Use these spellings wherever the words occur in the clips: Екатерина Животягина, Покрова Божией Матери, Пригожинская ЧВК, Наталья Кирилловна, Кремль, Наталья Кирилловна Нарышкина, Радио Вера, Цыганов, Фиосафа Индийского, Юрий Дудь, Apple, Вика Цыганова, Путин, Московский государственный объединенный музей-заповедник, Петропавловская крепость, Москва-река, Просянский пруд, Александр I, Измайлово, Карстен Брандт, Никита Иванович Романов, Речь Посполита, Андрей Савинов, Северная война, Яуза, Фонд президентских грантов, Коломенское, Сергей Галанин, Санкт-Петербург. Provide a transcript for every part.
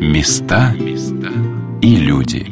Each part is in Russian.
Места и люди.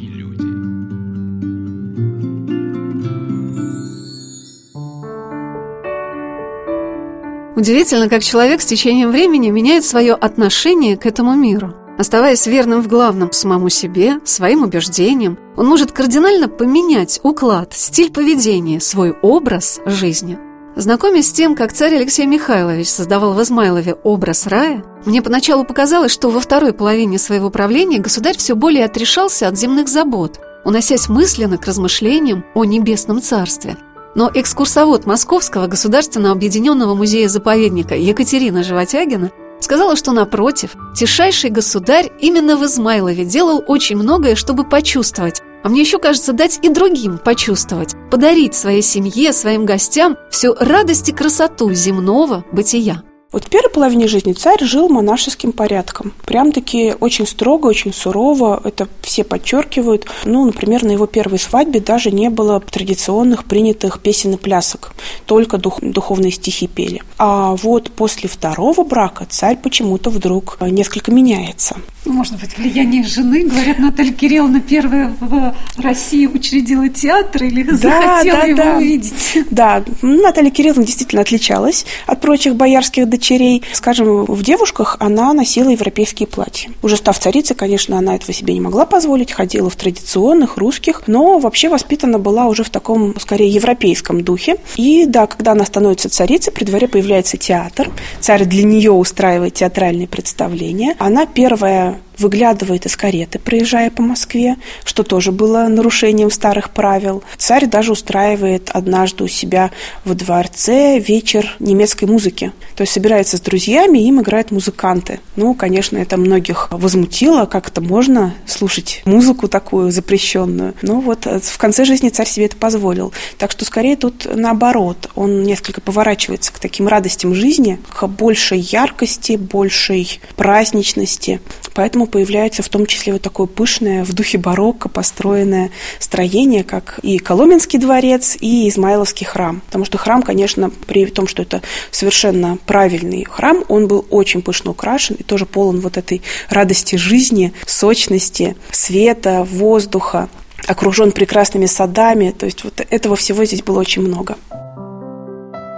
Удивительно, как человек с течением времени меняет свое отношение к этому миру. Оставаясь верным в главном самому себе, своим убеждениям, он может кардинально поменять уклад, стиль поведения, свой образ жизни. Знакомясь с тем, как царь Алексей Михайлович создавал в Измайлове образ рая, мне поначалу показалось, что во второй половине своего правления государь все более отрешался от земных забот, уносясь мысленно к размышлениям о небесном царстве. Но экскурсовод Московского государственного объединенного музея-заповедника Екатерина Животягина сказала, что, напротив, тишайший государь именно в Измайлове делал очень многое, чтобы почувствовать, а мне еще кажется, дать и другим почувствовать, подарить своей семье, своим гостям всю радость и красоту земного бытия. Вот в первой половине жизни царь жил монашеским порядком. Прям-таки очень строго, очень сурово, это все подчеркивают. Например, на его первой свадьбе даже не было традиционных принятых песен и плясок, только духовные стихи пели. А вот после второго брака царь почему-то вдруг несколько меняется. Может быть, влияние жены, говорят, Наталья Кирилловна первая в России учредила театр или захотела его увидеть. Да, Наталья Кирилловна действительно отличалась от прочих боярских дочерей. Скажем, в девушках она носила европейские платья. Уже став царицей, конечно, она этого себе не могла позволить, ходила в традиционных, русских, но вообще воспитана была уже в таком, скорее, европейском духе. И да, когда она становится царицей, при дворе появляется театр. Царь для нее устраивает театральные представления. Она первая выглядывает из кареты, проезжая по Москве, что тоже было нарушением старых правил. Царь даже устраивает однажды у себя во дворце вечер немецкой музыки. То есть собирается с друзьями, им играют музыканты. Конечно, это многих возмутило, как это можно слушать музыку такую запрещенную. Но вот в конце жизни царь себе это позволил. Так что скорее тут наоборот. Он несколько поворачивается к таким радостям жизни, к большей яркости, большей праздничности. Поэтому появляется в том числе вот такое пышное, в духе барокко построенное строение, как и Коломенский дворец, и Измайловский храм. Потому что храм, конечно, при том, что это совершенно правильный храм, он был очень пышно украшен и тоже полон вот этой радости жизни, сочности, света, воздуха, окружен прекрасными садами. То есть вот этого всего здесь было очень много.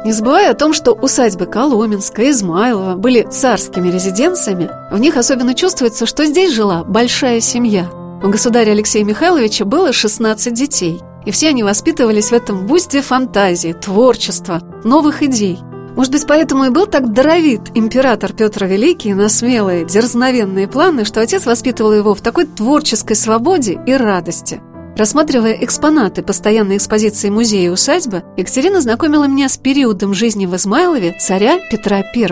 Не забывая о том, что усадьбы Коломенское, Измайлово были царскими резиденциями, в них особенно чувствуется, что здесь жила большая семья. У государя Алексея Михайловича было 16 детей, и все они воспитывались в этом бусте фантазии, творчества, новых идей. Может быть, поэтому и был так даровит император Петр Великий на смелые, дерзновенные планы, что отец воспитывал его в такой творческой свободе и радости. Рассматривая экспонаты постоянной экспозиции музея и усадьбы, Екатерина знакомила меня с периодом жизни в Измайлове царя Петра I.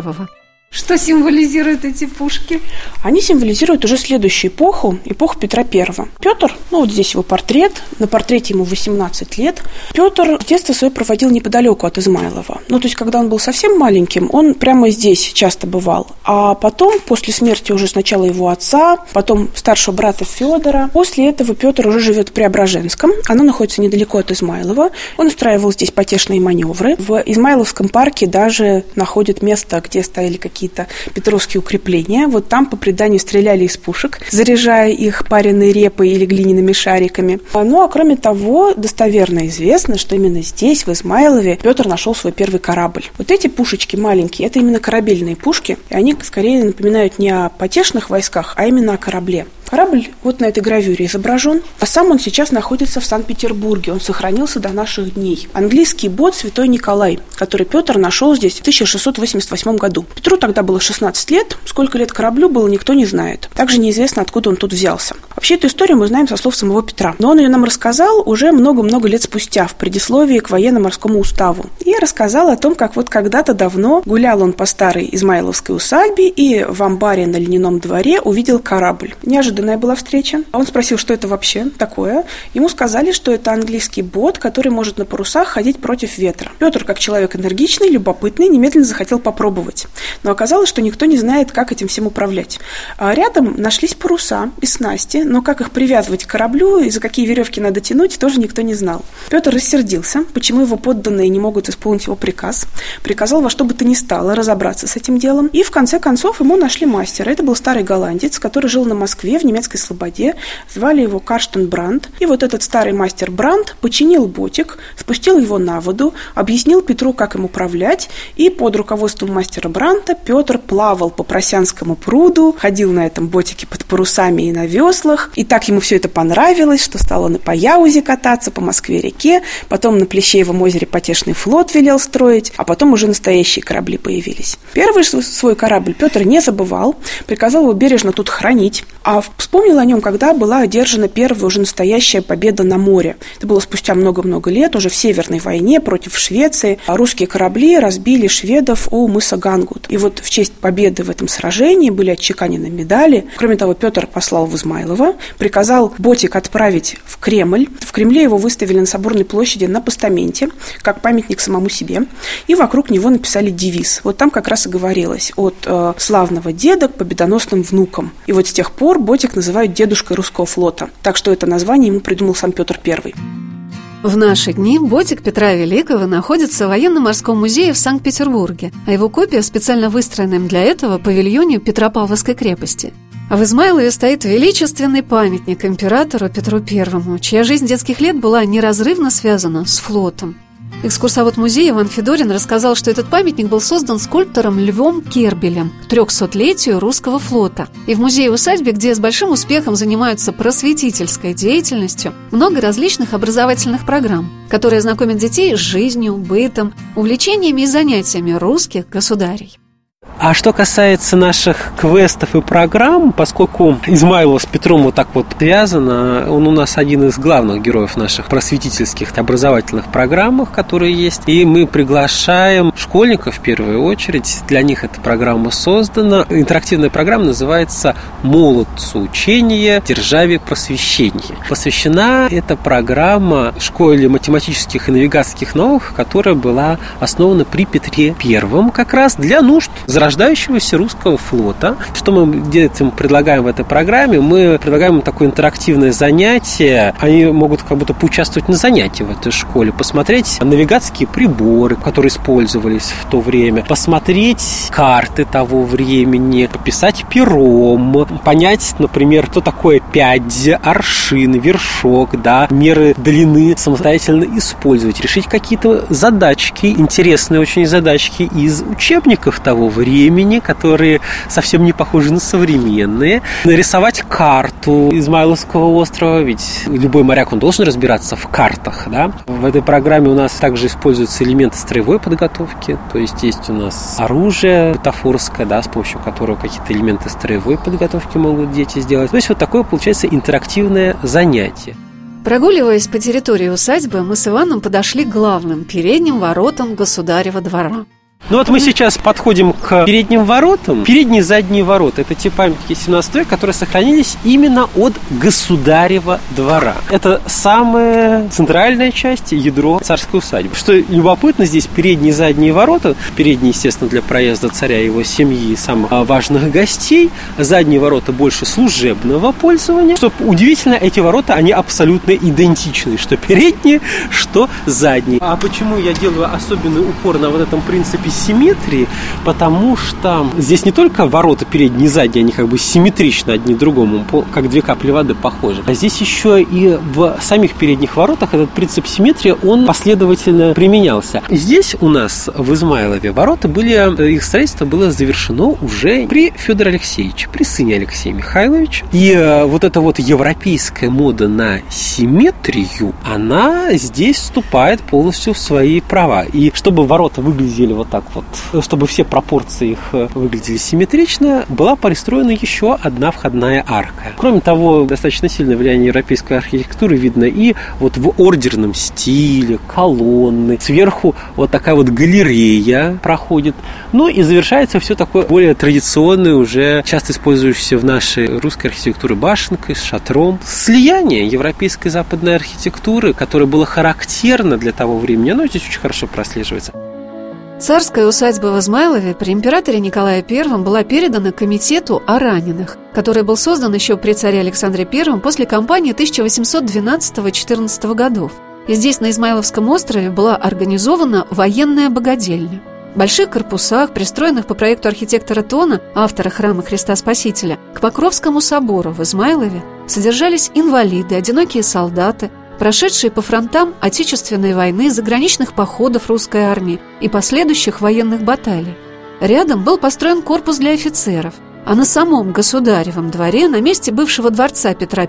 Что символизируют эти пушки? Они символизируют уже следующую эпоху, эпоху Петра I. Петр, вот здесь его портрет, на портрете ему 18 лет. Петр детство свое проводил неподалеку от Измайлова. То есть, когда он был совсем маленьким, он прямо здесь часто бывал. А потом, после смерти уже сначала его отца, потом старшего брата Федора, после этого Петр уже живет в Преображенском. Оно находится недалеко от Измайлова. Он устраивал здесь потешные маневры. В Измайловском парке даже находят место, где стояли какие-то петровские укрепления. Вот там, по преданию, стреляли из пушек, заряжая их пареной репой или глиняными шариками. Кроме того, достоверно известно, что именно здесь, в Измайлове, Петр нашел свой первый корабль. Вот эти пушечки маленькие, это именно корабельные пушки, и они скорее напоминают не о потешных войсках, а именно о корабле. Корабль вот на этой гравюре изображен, а сам он сейчас находится в Санкт-Петербурге, он сохранился до наших дней. Английский бот «Святой Николай», который Петр нашел здесь в 1688 году. Петру тогда было 16 лет, сколько лет кораблю было, никто не знает. Также неизвестно, откуда он тут взялся. Вообще, эту историю мы знаем со слов самого Петра, но он ее нам рассказал уже много-много лет спустя в предисловии к военно-морскому уставу. И рассказал о том, как вот когда-то давно гулял он по старой Измайловской усадьбе и в амбаре на льняном дворе увидел корабль. Неожиданно неожиданная была встреча. Он спросил, что это вообще такое. Ему сказали, что это английский бот, который может на парусах ходить против ветра. Петр, как человек энергичный, любопытный, немедленно захотел попробовать. Но оказалось, что никто не знает, как этим всем управлять. А рядом нашлись паруса и снасти, но как их привязывать к кораблю и за какие веревки надо тянуть, тоже никто не знал. Петр рассердился, почему его подданные не могут исполнить его приказ. Приказал во что бы то ни стало разобраться с этим делом. И в конце концов ему нашли мастера. Это был старый голландец, который жил на Москве в немецкой слободе. Звали его Карстен Брандт. И вот этот старый мастер Брандт починил ботик, спустил его на воду, объяснил Петру, как им управлять. И под руководством мастера Брандта Петр плавал по Просянскому пруду, ходил на этом ботике под парусами и на веслах. И так ему все это понравилось, что стал он и по Яузе кататься, по Москве-реке. Потом на Плещеевом озере потешный флот велел строить, а потом уже настоящие корабли появились. Первый свой корабль Петр не забывал, приказал его бережно тут хранить. А вспомнил о нем, когда была одержана первая уже настоящая победа на море. Это было спустя много-много лет, уже в Северной войне против Швеции. Русские корабли разбили шведов у мыса Гангут. И вот в честь победы в этом сражении были отчеканены медали. Кроме того, Петр послал в Измайлово, приказал ботик отправить в Кремль. В Кремле его выставили на Соборной площади на постаменте, как памятник самому себе. И вокруг него написали девиз. Вот там как раз и говорилось: от славного деда к победоносным внукам. И вот с тех пор ботик называют дедушкой русского флота. Так что это название ему придумал сам Петр I. В наши дни ботик Петра Великого находится в военно-морском музее в Санкт-Петербурге, а его копия в специально выстроенном для этого павильоне Петропавловской крепости. А в Измайлове стоит величественный памятник императору Петру I, чья жизнь детских лет была неразрывно связана с флотом. Экскурсовод музея Иван Федорин рассказал, что этот памятник был создан скульптором Львом Кербелем к 300-летию русского флота. И в музее-усадьбе, где с большим успехом занимаются просветительской деятельностью, много различных образовательных программ, которые знакомят детей с жизнью, бытом, увлечениями и занятиями русских государей. А что касается наших квестов и программ, поскольку Измайлово с Петром вот так вот связано, он у нас один из главных героев наших просветительских образовательных программах, которые есть, и мы приглашаем школьников в первую очередь, для них эта программа создана. Интерактивная программа называется «Молодцу учение, державе просвещение». Посвящена эта программа школе математических и навигатских наук, которая была основана при Петре Первом как раз для нужд зарождающегося русского флота. Что мы детям предлагаем в этой программе? Мы предлагаем им такое интерактивное занятие. Они могут как будто поучаствовать на занятии в этой школе, посмотреть навигатские приборы, которые использовались в то время, посмотреть карты того времени, пописать пером, понять, например, что такое пядь, аршин, вершок, да, меры длины, самостоятельно использовать, решить какие-то задачки, интересные очень задачки из учебников того времени, которые совсем не похожи на современные. Нарисовать карту Измайловского острова, ведь любой моряк, он должен разбираться в картах, да? В этой программе у нас также используются элементы строевой подготовки, то есть есть у нас оружие бутафорское, да, с помощью которого какие-то элементы строевой подготовки могут дети сделать. То есть вот такое получается интерактивное занятие. Прогуливаясь по территории усадьбы, мы с Иваном подошли к главным передним воротам государева двора. Ну вот мы сейчас подходим к передним воротам. Передние и задние ворота – это те памятники 17 века, которые сохранились именно от государева двора. Это самая центральная часть, ядро царской усадьбы. Что любопытно, здесь передние и задние ворота. Передние, естественно, для проезда царя и его семьи, самых важных гостей. Задние ворота больше служебного пользования. Что удивительно, эти ворота, они абсолютно идентичны. Что передние, что задние. А почему я делаю особенный упор на вот этом принципе симметрии, потому что здесь не только ворота передние и задние, они как бы симметрично одни другому, как две капли воды похожи. А здесь еще и в самих передних воротах этот принцип симметрии, он последовательно применялся. Здесь у нас в Измайлове ворота были, их строительство было завершено уже при Федоре Алексеевиче, при сыне Алексея Михайловича. И вот эта вот европейская мода на симметрию, она здесь вступает полностью в свои права. И чтобы ворота выглядели вот так так вот, чтобы все пропорции их выглядели симметрично, была пристроена еще одна входная арка. Кроме того, достаточно сильное влияние европейской архитектуры видно и вот в ордерном стиле, колонны. Сверху вот такая вот галерея проходит. Ну и завершается все такое более традиционное, уже часто использующееся в нашей русской архитектуре башенкой, с шатром. Слияние европейской и западной архитектуры, которое было характерно для того времени, оно здесь очень хорошо прослеживается. Царская усадьба в Измайлове при императоре Николае I была передана комитету о раненых, который был создан еще при царе Александре I после кампании 1812-14 годов. И здесь, на Измайловском острове, была организована военная богадельня. В больших корпусах, пристроенных по проекту архитектора Тона, автора Храма Христа Спасителя, к Покровскому собору в Измайлове содержались инвалиды, одинокие солдаты, прошедшие по фронтам Отечественной войны, заграничных походов русской армии и последующих военных баталий. Рядом был построен корпус для офицеров, а на самом Государевом дворе, на месте бывшего дворца Петра I,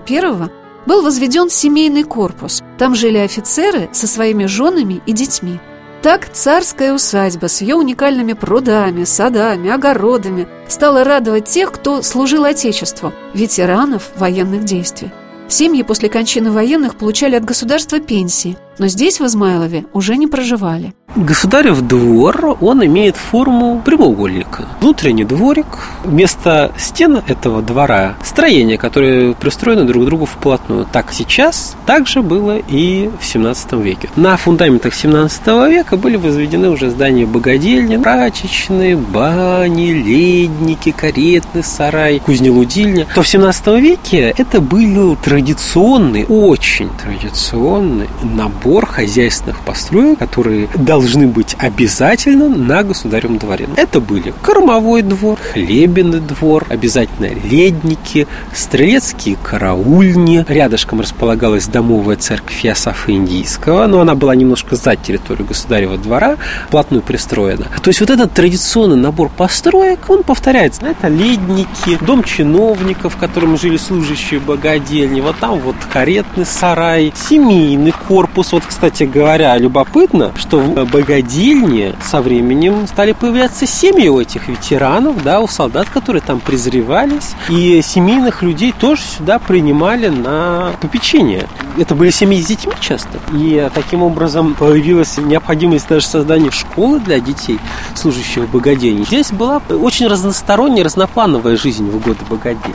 был возведен семейный корпус. Там жили офицеры со своими женами и детьми. Так царская усадьба с ее уникальными прудами, садами, огородами стала радовать тех, кто служил Отечеству, ветеранов военных действий. Семьи после кончины военных получали от государства пенсии, но здесь, в Измайлове, уже не проживали. Государев двор, он имеет форму прямоугольника. Внутренний дворик, вместо стен этого двора строения, которые пристроены друг к другу вплотную. Так сейчас, так же было и в 17 веке. На фундаментах 17 века были возведены уже здания богадельни, прачечные, бани, ледники, каретный сарай, кузнелудильня. То в 17 веке это был традиционный, очень традиционный набор хозяйственных построек, которые должны быть обязательно на государевом дворе. Это были кормовой двор, хлебный двор, обязательно ледники, стрелецкие караульни. Рядышком располагалась домовая церковь Фиосафа Индийского, но она была немножко за территорию государевого двора, вплотную пристроена. То есть вот этот традиционный набор построек, он повторяется. Это ледники, дом чиновников, в котором жили служащие богадельни, вот там вот каретный сарай, семейный корпус. Вот, кстати говоря, любопытно, что в богадельне со временем стали появляться семьи у этих ветеранов, да, у солдат, которые там презревались, и семейных людей тоже сюда принимали на попечение. Это были семьи с детьми часто, и таким образом появилась необходимость даже создания школы для детей, служащих в богадельне. Здесь была очень разносторонняя, разноплановая жизнь в годы богадельни.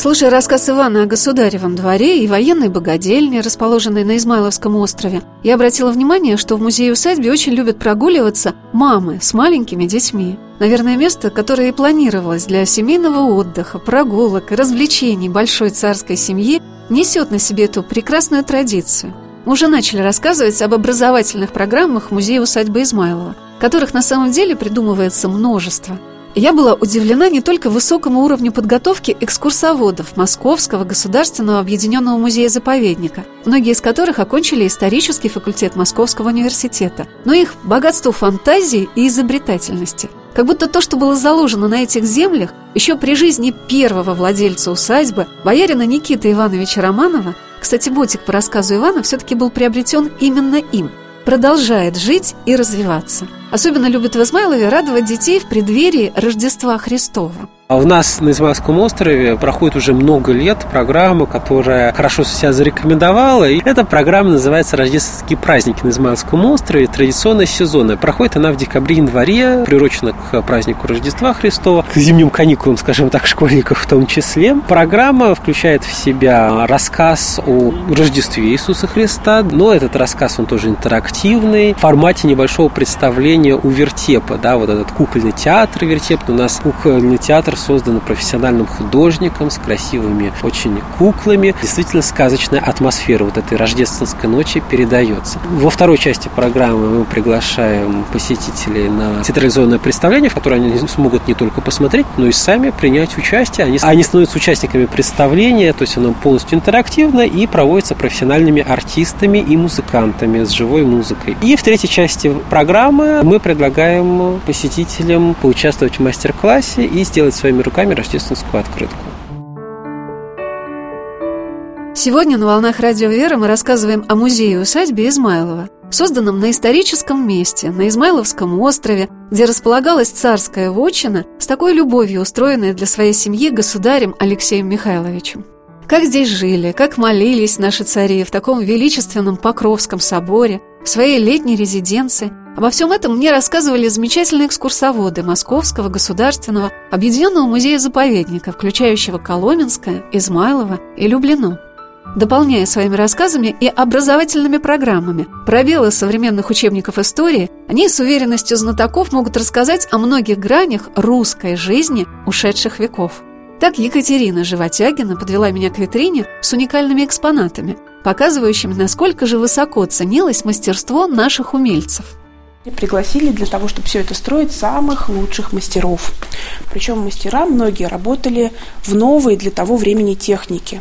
Слушая рассказ Ивана о Государевом дворе и военной богадельне, расположенной на Измайловском острове, я обратила внимание, что в музее-усадьбе очень любят прогуливаться мамы с маленькими детьми. Наверное, место, которое и планировалось для семейного отдыха, прогулок и развлечений большой царской семьи, несет на себе эту прекрасную традицию. Мы уже начали рассказывать об образовательных программах музея-усадьбы Измайлова, которых на самом деле придумывается множество. Я была удивлена не только высокому уровню подготовки экскурсоводов Московского государственного объединенного музея-заповедника, многие из которых окончили исторический факультет Московского университета, но их богатству фантазии и изобретательности. Как будто то, что было заложено на этих землях еще при жизни первого владельца усадьбы, боярина Никиты Ивановича Романова, кстати, ботик по рассказу Ивана все-таки был приобретен именно им, продолжает жить и развиваться. Особенно любят в Измайлове радовать детей в преддверии Рождества Христова. А у нас на Измайловском острове проходит уже много лет программа, которая хорошо себя зарекомендовала. И эта программа называется «Рождественские праздники на Измайловском острове. Традиционная сезонная». Проходит она в декабре-январе, приурочена к празднику Рождества Христова, к зимним каникулам, скажем так, школьников в том числе. Программа включает в себя рассказ о Рождестве Иисуса Христа, но этот рассказ, он тоже интерактивный, в формате небольшого представления у вертепа, да, вот этот кукольный театр вертепный. У нас кукольный театр создана профессиональным художником с красивыми очень куклами. Действительно, сказочная атмосфера вот этой рождественской ночи передается. Во второй части программы мы приглашаем посетителей на театрализованное представление, в котором они смогут не только посмотреть, но и сами принять участие. Они становятся участниками представления, то есть оно полностью интерактивно и проводится профессиональными артистами и музыкантами с живой музыкой. И в третьей части программы мы предлагаем посетителям поучаствовать в мастер-классе и сделать своими руками рождественскую открытку. Сегодня на «Волнах Радио Вера» мы рассказываем о музее-усадьбе Измайлова. созданном на историческом месте, на Измайловском острове, где располагалась царская вотчина, с такой любовью устроенная для своей семьи государем Алексеем Михайловичем. Как здесь жили, как молились наши цари в таком величественном Покровском соборе, в своей летней резиденции. Обо всем этом мне рассказывали замечательные экскурсоводы Московского государственного объединенного музея-заповедника, включающего Коломенское, Измайлово и Люблино. Дополняя своими рассказами и образовательными программами пробелы современных учебников истории, они с уверенностью знатоков могут рассказать о многих гранях русской жизни ушедших веков. Так Екатерина Животягина подвела меня к витрине с уникальными экспонатами, показывающими, насколько же высоко ценилось мастерство наших умельцев. Пригласили для того, чтобы все это строить, самых лучших мастеров. Причем мастера многие работали в новой для того времени технике.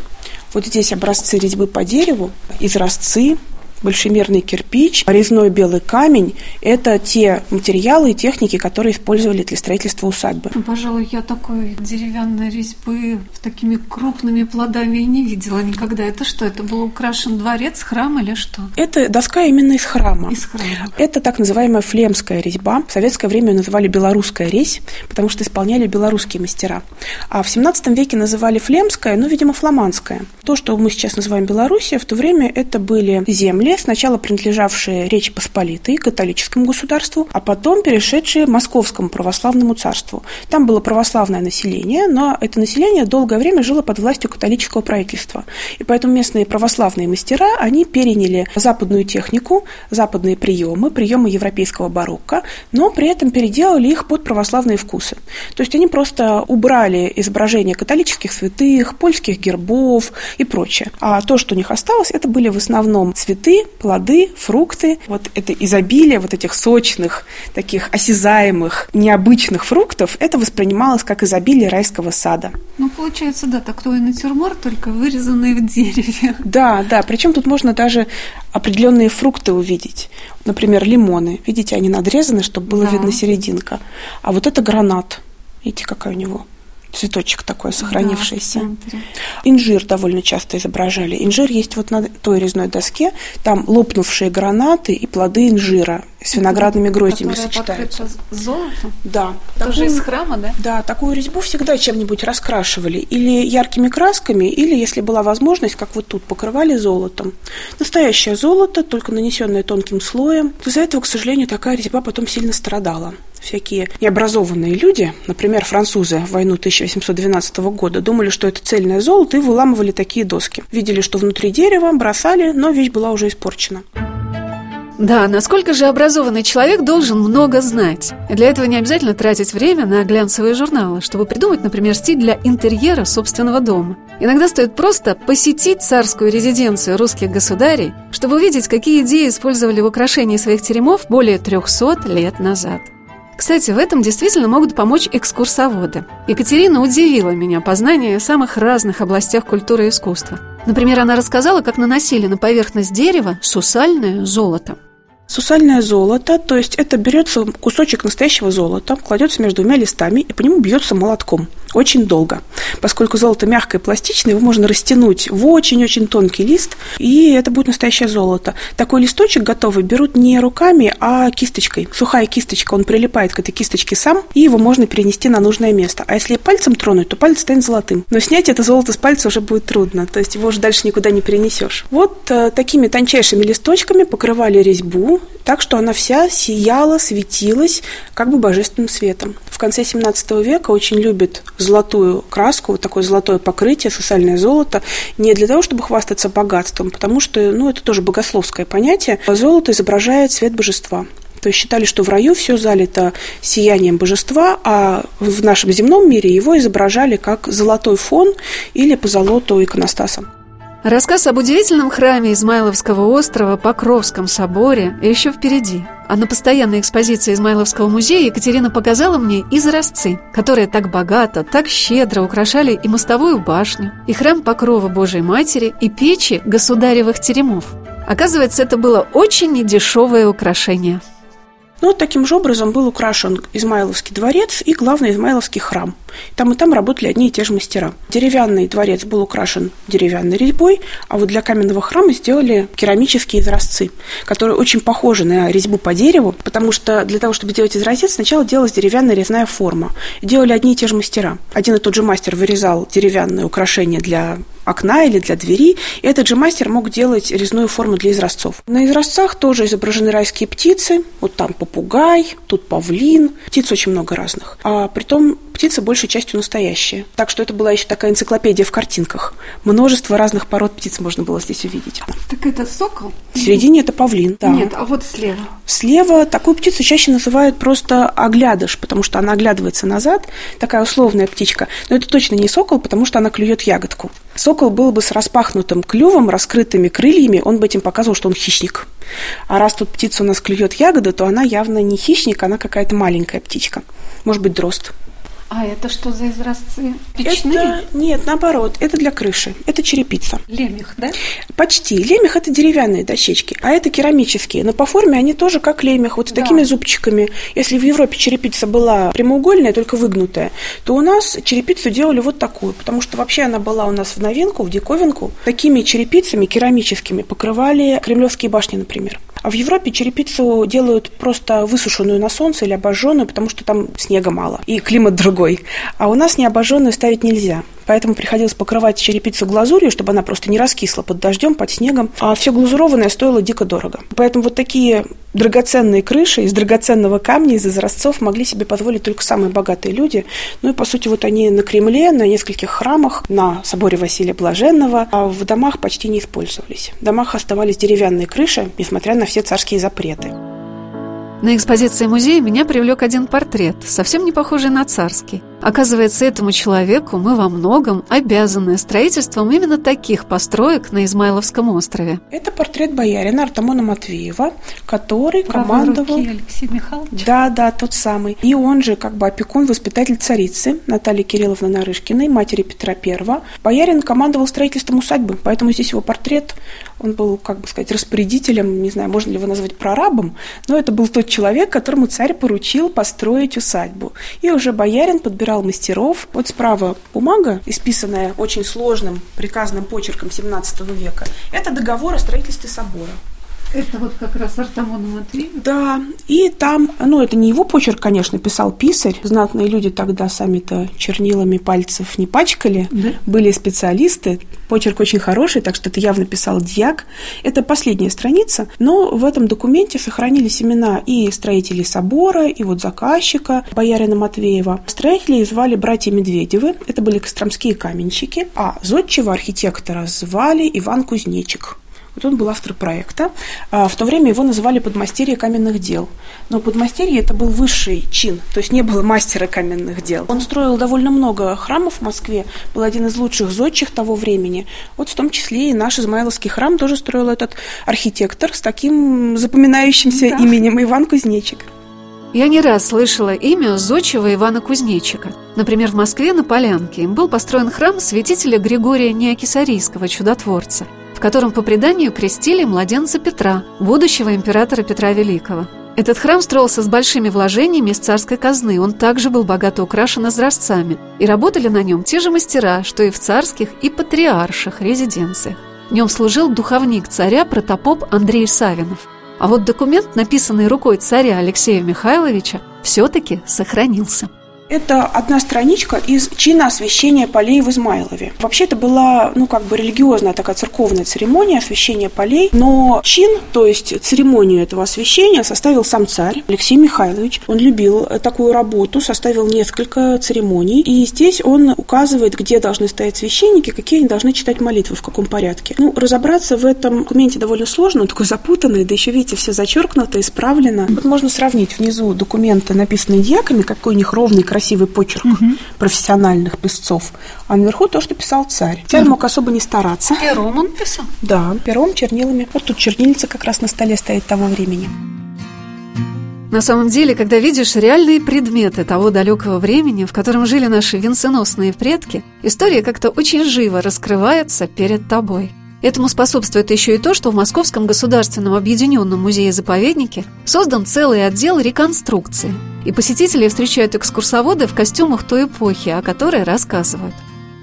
Вот здесь образцы резьбы по дереву, изразцы, большемерный кирпич, резной белый камень – это те материалы и техники, которые использовали для строительства усадьбы. Ну, пожалуй, я такой деревянной резьбы с такими крупными плодами и не видела никогда. Это что? Это был украшен дворец, храм или что? Это доска именно из храма. Из храма. Это так называемая флемская резьба. В советское время ее называли белорусская резь, потому что исполняли белорусские мастера. А в 17 веке называли флемская, видимо, фламандская. То, что мы сейчас называем Белоруссия, в то время это были земли, сначала принадлежавшие Речи Посполитой, католическому государству, а потом перешедшие Московскому православному царству. Там было православное население, но это население долгое время жило под властью католического правительства. И поэтому местные православные мастера, они переняли западную технику, западные приемы европейского барокко, но при этом переделали их под православные вкусы. То есть они просто убрали изображения католических святых, польских гербов и прочее. А то, что у них осталось, это были в основном цветы, плоды, фрукты. Вот это изобилие вот этих сочных, таких осязаемых, необычных фруктов, это воспринималось как изобилие райского сада. Получается, да, такой натюрморт, только вырезанный в дереве. Да, причем тут можно даже определенные фрукты увидеть. Например, лимоны. Видите, они надрезаны, чтобы было видно серединка. А вот это гранат. Видите, какая у него? Цветочек такой сохранившийся. Да, инжир довольно часто изображали. Инжир есть вот на той резной доске. Там лопнувшие гранаты и плоды инжира с виноградными гроздями сочетаются. Золото? Да. Тоже из храма, да? Да, такую резьбу всегда чем-нибудь раскрашивали. Или яркими красками, или, если была возможность, как вот тут, покрывали золотом. Настоящее золото, только нанесенное тонким слоем. Из-за этого, к сожалению, такая резьба потом сильно страдала. Всякие необразованные люди, например, французы в войну 1812 года, думали, что это цельное золото, и выламывали такие доски. Видели, что внутри дерева, бросали, но вещь была уже испорчена. Да, насколько же образованный человек должен много знать. И для этого не обязательно тратить время на глянцевые журналы, чтобы придумать, например, стиль для интерьера собственного дома. Иногда стоит просто посетить царскую резиденцию русских государей, чтобы увидеть, какие идеи использовали в украшении своих теремов более 300 лет назад. Кстати, в этом действительно могут помочь экскурсоводы. Екатерина удивила меня познанием в самых разных областях культуры и искусства. Например, она рассказала, как наносили на поверхность дерева сусальное золото. Сусальное золото, то есть это берется кусочек настоящего золота, кладется между двумя листами и по нему бьется молотком. Очень долго. Поскольку золото мягкое и пластичное, его можно растянуть в очень-очень тонкий лист, и это будет настоящее золото. Такой листочек готовый берут не руками, а кисточкой. Сухая кисточка, он прилипает к этой кисточке сам, и его можно перенести на нужное место. А если пальцем тронуть, то палец станет золотым. Но снять это золото с пальца уже будет трудно, то есть его уже дальше никуда не перенесешь. Вот такими тончайшими листочками покрывали резьбу, так что она вся сияла, светилась как бы божественным светом. В конце 17 века очень любят золотую краску, вот такое золотое покрытие, сусальное золото, не для того, чтобы хвастаться богатством, потому что, это тоже богословское понятие. Золото изображает свет божества. То есть считали, что в раю все залито сиянием божества, а в нашем земном мире его изображали как золотой фон или по золоту иконостаса. Рассказ об удивительном храме Измайловского острова, Покровском соборе еще впереди. А на постоянной экспозиции Измайловского музея Екатерина показала мне изразцы, которые так богато, так щедро украшали и мостовую башню, и храм Покрова Божией Матери, и печи государевых теремов. Оказывается, это было очень недешевое украшение. Но таким же образом был украшен Измайловский дворец и главный Измайловский храм. Там работали одни и те же мастера. Деревянный дворец был украшен деревянной резьбой, а вот для каменного храма сделали керамические изразцы, которые очень похожи на резьбу по дереву, потому что для того, чтобы делать изразец, сначала делалась деревянная резная форма. Делали одни и те же мастера. Один и тот же мастер вырезал деревянное украшение для окна или для двери, и этот же мастер мог делать резную форму для изразцов. На изразцах тоже изображены райские птицы, вот там попугай, тут павлин, птиц очень много разных, а притом птицы большей частью настоящие. Так что это была еще такая энциклопедия в картинках. Множество разных пород птиц можно было здесь увидеть. Так это сокол? В середине это павлин, да. Нет, а вот слева? Слева такую птицу чаще называют просто оглядыш, потому что она оглядывается назад, такая условная птичка. Но это точно не сокол, потому что она клюет ягодку. Сокол был бы с распахнутым клювом, раскрытыми крыльями, он бы этим показывал, что он хищник. А раз тут птица у нас клюет ягоды, то она явно не хищник, она какая-то маленькая птичка. Может быть, дрозд. А это что за изразцы? Печные? Нет, наоборот, это для крыши, это черепица. Лемех, да? Почти. Лемех – это деревянные дощечки, а это керамические. Но по форме они тоже как лемех, вот с такими зубчиками. Если в Европе черепица была прямоугольная, только выгнутая, то у нас черепицу делали вот такую, потому что вообще она была у нас в новинку, в диковинку. Такими черепицами керамическими покрывали кремлевские башни, например. А в Европе черепицу делают просто высушенную на солнце или обожженную, потому что там снега мало и климат другой. А у нас необожженную ставить нельзя. Поэтому приходилось покрывать черепицу глазурью, чтобы она просто не раскисла под дождем, под снегом. А все глазурованное стоило дико дорого. Поэтому вот такие драгоценные крыши из драгоценного камня, из изразцов могли себе позволить только самые богатые люди. Ну и, по сути, вот они на Кремле, на нескольких храмах, на соборе Василия Блаженного, а в домах почти не использовались. В домах оставались деревянные крыши, несмотря на все царские запреты. На экспозиции музея меня привлек один портрет, совсем не похожий на царский. Оказывается, этому человеку мы во многом обязаны строительством именно таких построек на Измайловском острове. Это портрет боярина Артамона Матвеева, который командовал... Алексей Михайлович. Да, тот самый. И он же как бы опекун-воспитатель царицы Натальи Кирилловны Нарышкиной, матери Петра I. Боярин командовал строительством усадьбы, поэтому здесь его портрет, он был, как бы сказать, распорядителем, не знаю, можно ли его назвать прорабом, но это был тот человек, которому царь поручил построить усадьбу. И уже боярин подбирал мастеров. Вот справа бумага, исписанная очень сложным приказным почерком XVII века. Это договор о строительстве собора. Это вот как раз Артамон Матвеев? Да, и там, это не его почерк, конечно, писал писарь. Знатные люди тогда сами-то чернилами пальцев не пачкали. Да? Были специалисты. Почерк очень хороший, так что это явно писал дьяк. Это последняя страница, но в этом документе сохранились имена и строителей собора, и вот заказчика, боярина Матвеева. Строителей звали братья Медведевы, это были костромские каменщики, а зодчего архитектора звали Иван Кузнечик. Вот он был автор проекта. В то время его называли подмастерье каменных дел. Но подмастерье – это был высший чин, то есть не было мастера каменных дел. Он строил довольно много храмов в Москве, был один из лучших зодчих того времени. Вот в том числе и наш Измайловский храм тоже строил этот архитектор с таким запоминающимся именем Иван Кузнечик. Я не раз слышала имя зодчего Ивана Кузнечика. Например, в Москве на Полянке им был построен храм святителя Григория Неокесарийского, чудотворца, в котором по преданию крестили младенца Петра, будущего императора Петра Великого. Этот храм строился с большими вложениями из царской казны, он также был богато украшен изразцами, и работали на нем те же мастера, что и в царских и патриарших резиденциях. В нем служил духовник царя протопоп Андрей Савинов. А вот документ, написанный рукой царя Алексея Михайловича, все-таки сохранился. Это одна страничка из чина освящения полей в Измайлове. Вообще это была, религиозная такая церковная церемония освящения полей, но чин, то есть церемонию этого освящения, составил сам царь Алексей Михайлович. Он любил такую работу, составил несколько церемоний, и здесь он указывает, где должны стоять священники, какие они должны читать молитвы, в каком порядке. Разобраться в этом документе довольно сложно, он такой запутанный, да еще, видите, все зачеркнуто, исправлено. Вот можно сравнить внизу документы, написанные дьяками, какой у них ровный красивый почерк профессиональных писцов. А наверху то, что писал царь. Царь мог особо не стараться. Пером он писал? Да, пером, чернилами. Вот тут чернильница как раз на столе стоит того времени. На самом деле, когда видишь реальные предметы того далекого времени, в котором жили наши венценосные предки, история как-то очень живо раскрывается перед тобой. Этому способствует еще и то, что в Московском государственном объединенном музее-заповеднике создан целый отдел реконструкции, и посетители встречают экскурсоводы в костюмах той эпохи, о которой рассказывают.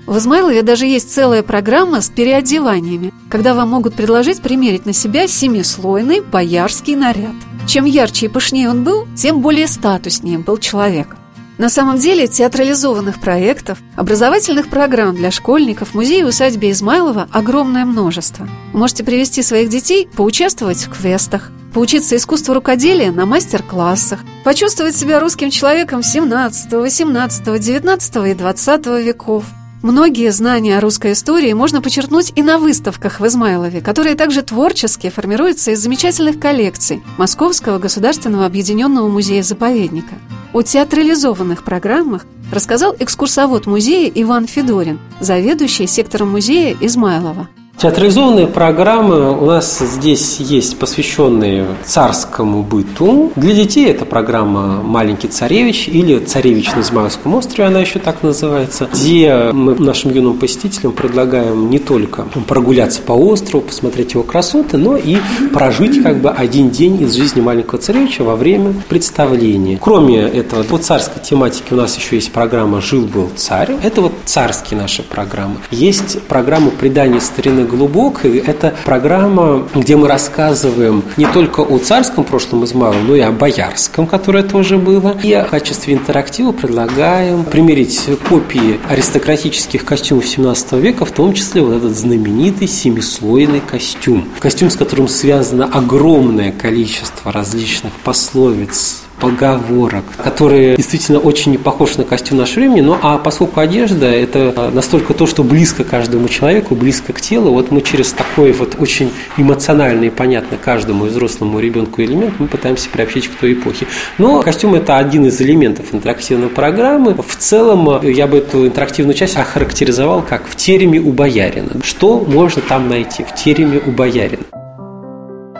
В Измайлове даже есть целая программа с переодеваниями, когда вам могут предложить примерить на себя семислойный боярский наряд. Чем ярче и пышнее он был, тем более статуснее был человек. На самом деле театрализованных проектов, образовательных программ для школьников в музее-усадьбе Измайлова огромное множество. Вы можете привести своих детей, поучаствовать в квестах, поучиться искусству рукоделия на мастер-классах, почувствовать себя русским человеком 17, 18, 19 и 20 веков. Многие знания о русской истории можно почерпнуть и на выставках в Измайлове, которые также творчески формируются из замечательных коллекций Московского государственного объединенного музея-заповедника. О театрализованных программах рассказал экскурсовод музея Иван Федорин, заведующий сектором музея Измайлова. Театрализованные программы у нас здесь есть, посвященные царскому быту. Для детей это программа «Маленький царевич» или «Царевич на Измайловском острове», она еще так называется, где мы нашим юным посетителям предлагаем не только прогуляться по острову, посмотреть его красоты, но и прожить один день из жизни маленького царевича во время представления. Кроме этого, по царской тематике у нас еще есть программа «Жил-был царь». Это царские наши программы. Есть программа «Предание старины глубокой». Это программа, где мы рассказываем не только о царском прошлом Измайлова, но и о боярском, которое тоже было. И в качестве интерактива предлагаем примерить копии аристократических костюмов XVII века, в том числе этот знаменитый семислойный костюм. Костюм, с которым связано огромное количество различных пословиц, поговорок, которые действительно очень не похожи на костюм нашего времени, а поскольку одежда – это настолько то, что близко каждому человеку, близко к телу, мы через такой очень эмоциональный и понятный каждому взрослому ребенку элемент мы пытаемся приобщить к той эпохе. Но костюм – это один из элементов интерактивной программы. В целом я бы эту интерактивную часть охарактеризовал как «в тереме у боярина». Что можно там найти в тереме у боярина?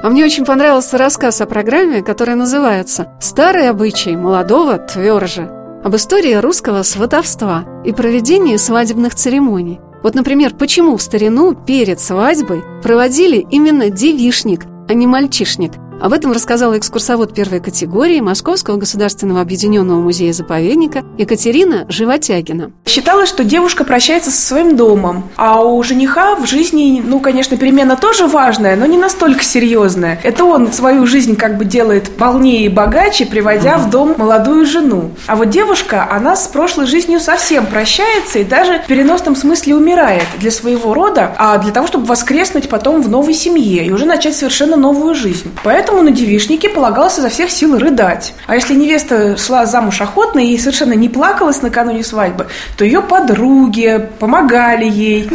А мне очень понравился рассказ о программе, которая называется «Старые обычаи молодого тверже», об истории русского сватовства и проведении свадебных церемоний. Например, почему в старину перед свадьбой проводили именно девичник, а не мальчишник. Об этом рассказала экскурсовод первой категории Московского государственного объединенного музея-заповедника Екатерина Животягина. Считалось, что девушка прощается со своим домом, а у жениха в жизни, конечно, перемена тоже важная, но не настолько серьезная. Это он свою жизнь делает полнее и богаче, приводя в дом молодую жену. А девушка, она с прошлой жизнью совсем прощается и даже в переносном смысле умирает для своего рода, а для того, чтобы воскреснуть потом в новой семье и уже начать совершенно новую жизнь. Поэтому на девичнике полагалось изо всех сил рыдать. А если невеста шла замуж охотно и совершенно не плакалась накануне свадьбы, то ее подруги помогали ей,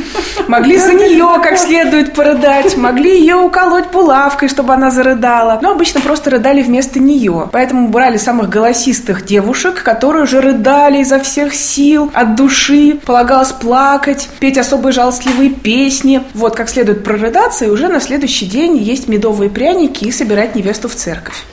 могли за нее как следует порыдать, могли ее уколоть булавкой, чтобы она зарыдала. Но обычно просто рыдали вместо нее. Поэтому брали самых голосистых девушек, которые уже рыдали изо всех сил, от души. Полагалось плакать, петь особые жалостливые песни. Как следует прорыдаться, и уже на следующий день есть медовые пряники и собирать невесту в церковь.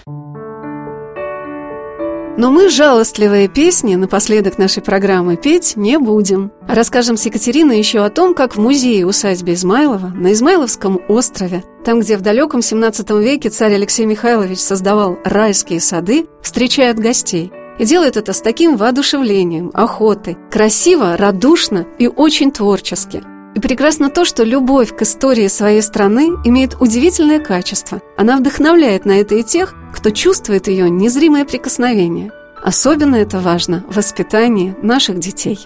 Но мы жалостливые песни напоследок нашей программы петь не будем. Расскажем с Екатериной еще о том, как в музее-усадьбе Измайлова на Измайловском острове, там, где в далеком 17 веке царь Алексей Михайлович создавал райские сады, встречают гостей. И делают это с таким воодушевлением, охотой, красиво, радушно и очень творчески. И прекрасно то, что любовь к истории своей страны имеет удивительное качество. Она вдохновляет на это и тех, кто чувствует ее незримое прикосновение. Особенно это важно в воспитании наших детей.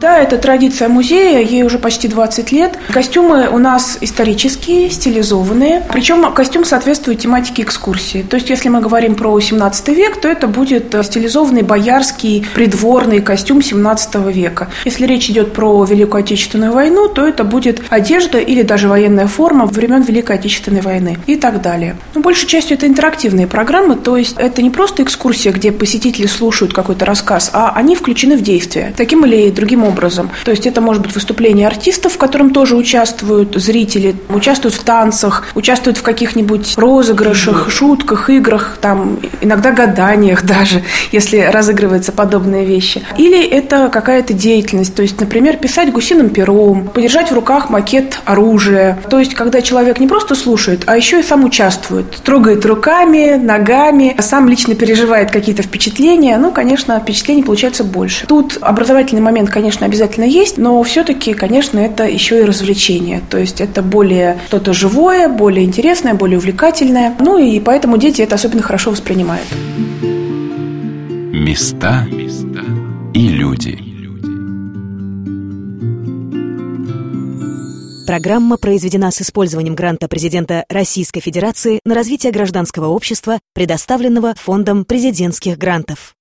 Да, это традиция музея, ей уже почти 20 лет. Костюмы у нас исторические, стилизованные. Причем костюм соответствует тематике экскурсии. То есть, если мы говорим про 17 век, то это будет стилизованный боярский придворный костюм 17 века. Если речь идет про Великую Отечественную войну, то это будет одежда или даже военная форма времен Великой Отечественной войны и так далее. Но большей частью это интерактивные программы, то есть это не просто экскурсия, где посетители слушают какой-то рассказ, а они включены в действие таким или другим таким образом. То есть это может быть выступление артистов, в котором тоже участвуют зрители, участвуют в танцах, участвуют в каких-нибудь розыгрышах, шутках, играх, там, иногда гаданиях даже, если разыгрываются подобные вещи. Или это какая-то деятельность, то есть, например, писать гусиным пером, подержать в руках макет оружия. То есть, когда человек не просто слушает, а еще и сам участвует, трогает руками, ногами, сам лично переживает какие-то впечатления, ну, конечно, впечатлений получается больше. Тут образовательный момент, конечно, обязательно есть, но все-таки, конечно, это еще и развлечение. То есть это более что-то живое, более интересное, более увлекательное. Ну и поэтому дети это особенно хорошо воспринимают. Места и люди. Программа произведена с использованием гранта президента Российской Федерации на развитие гражданского общества, предоставленного Фондом президентских грантов.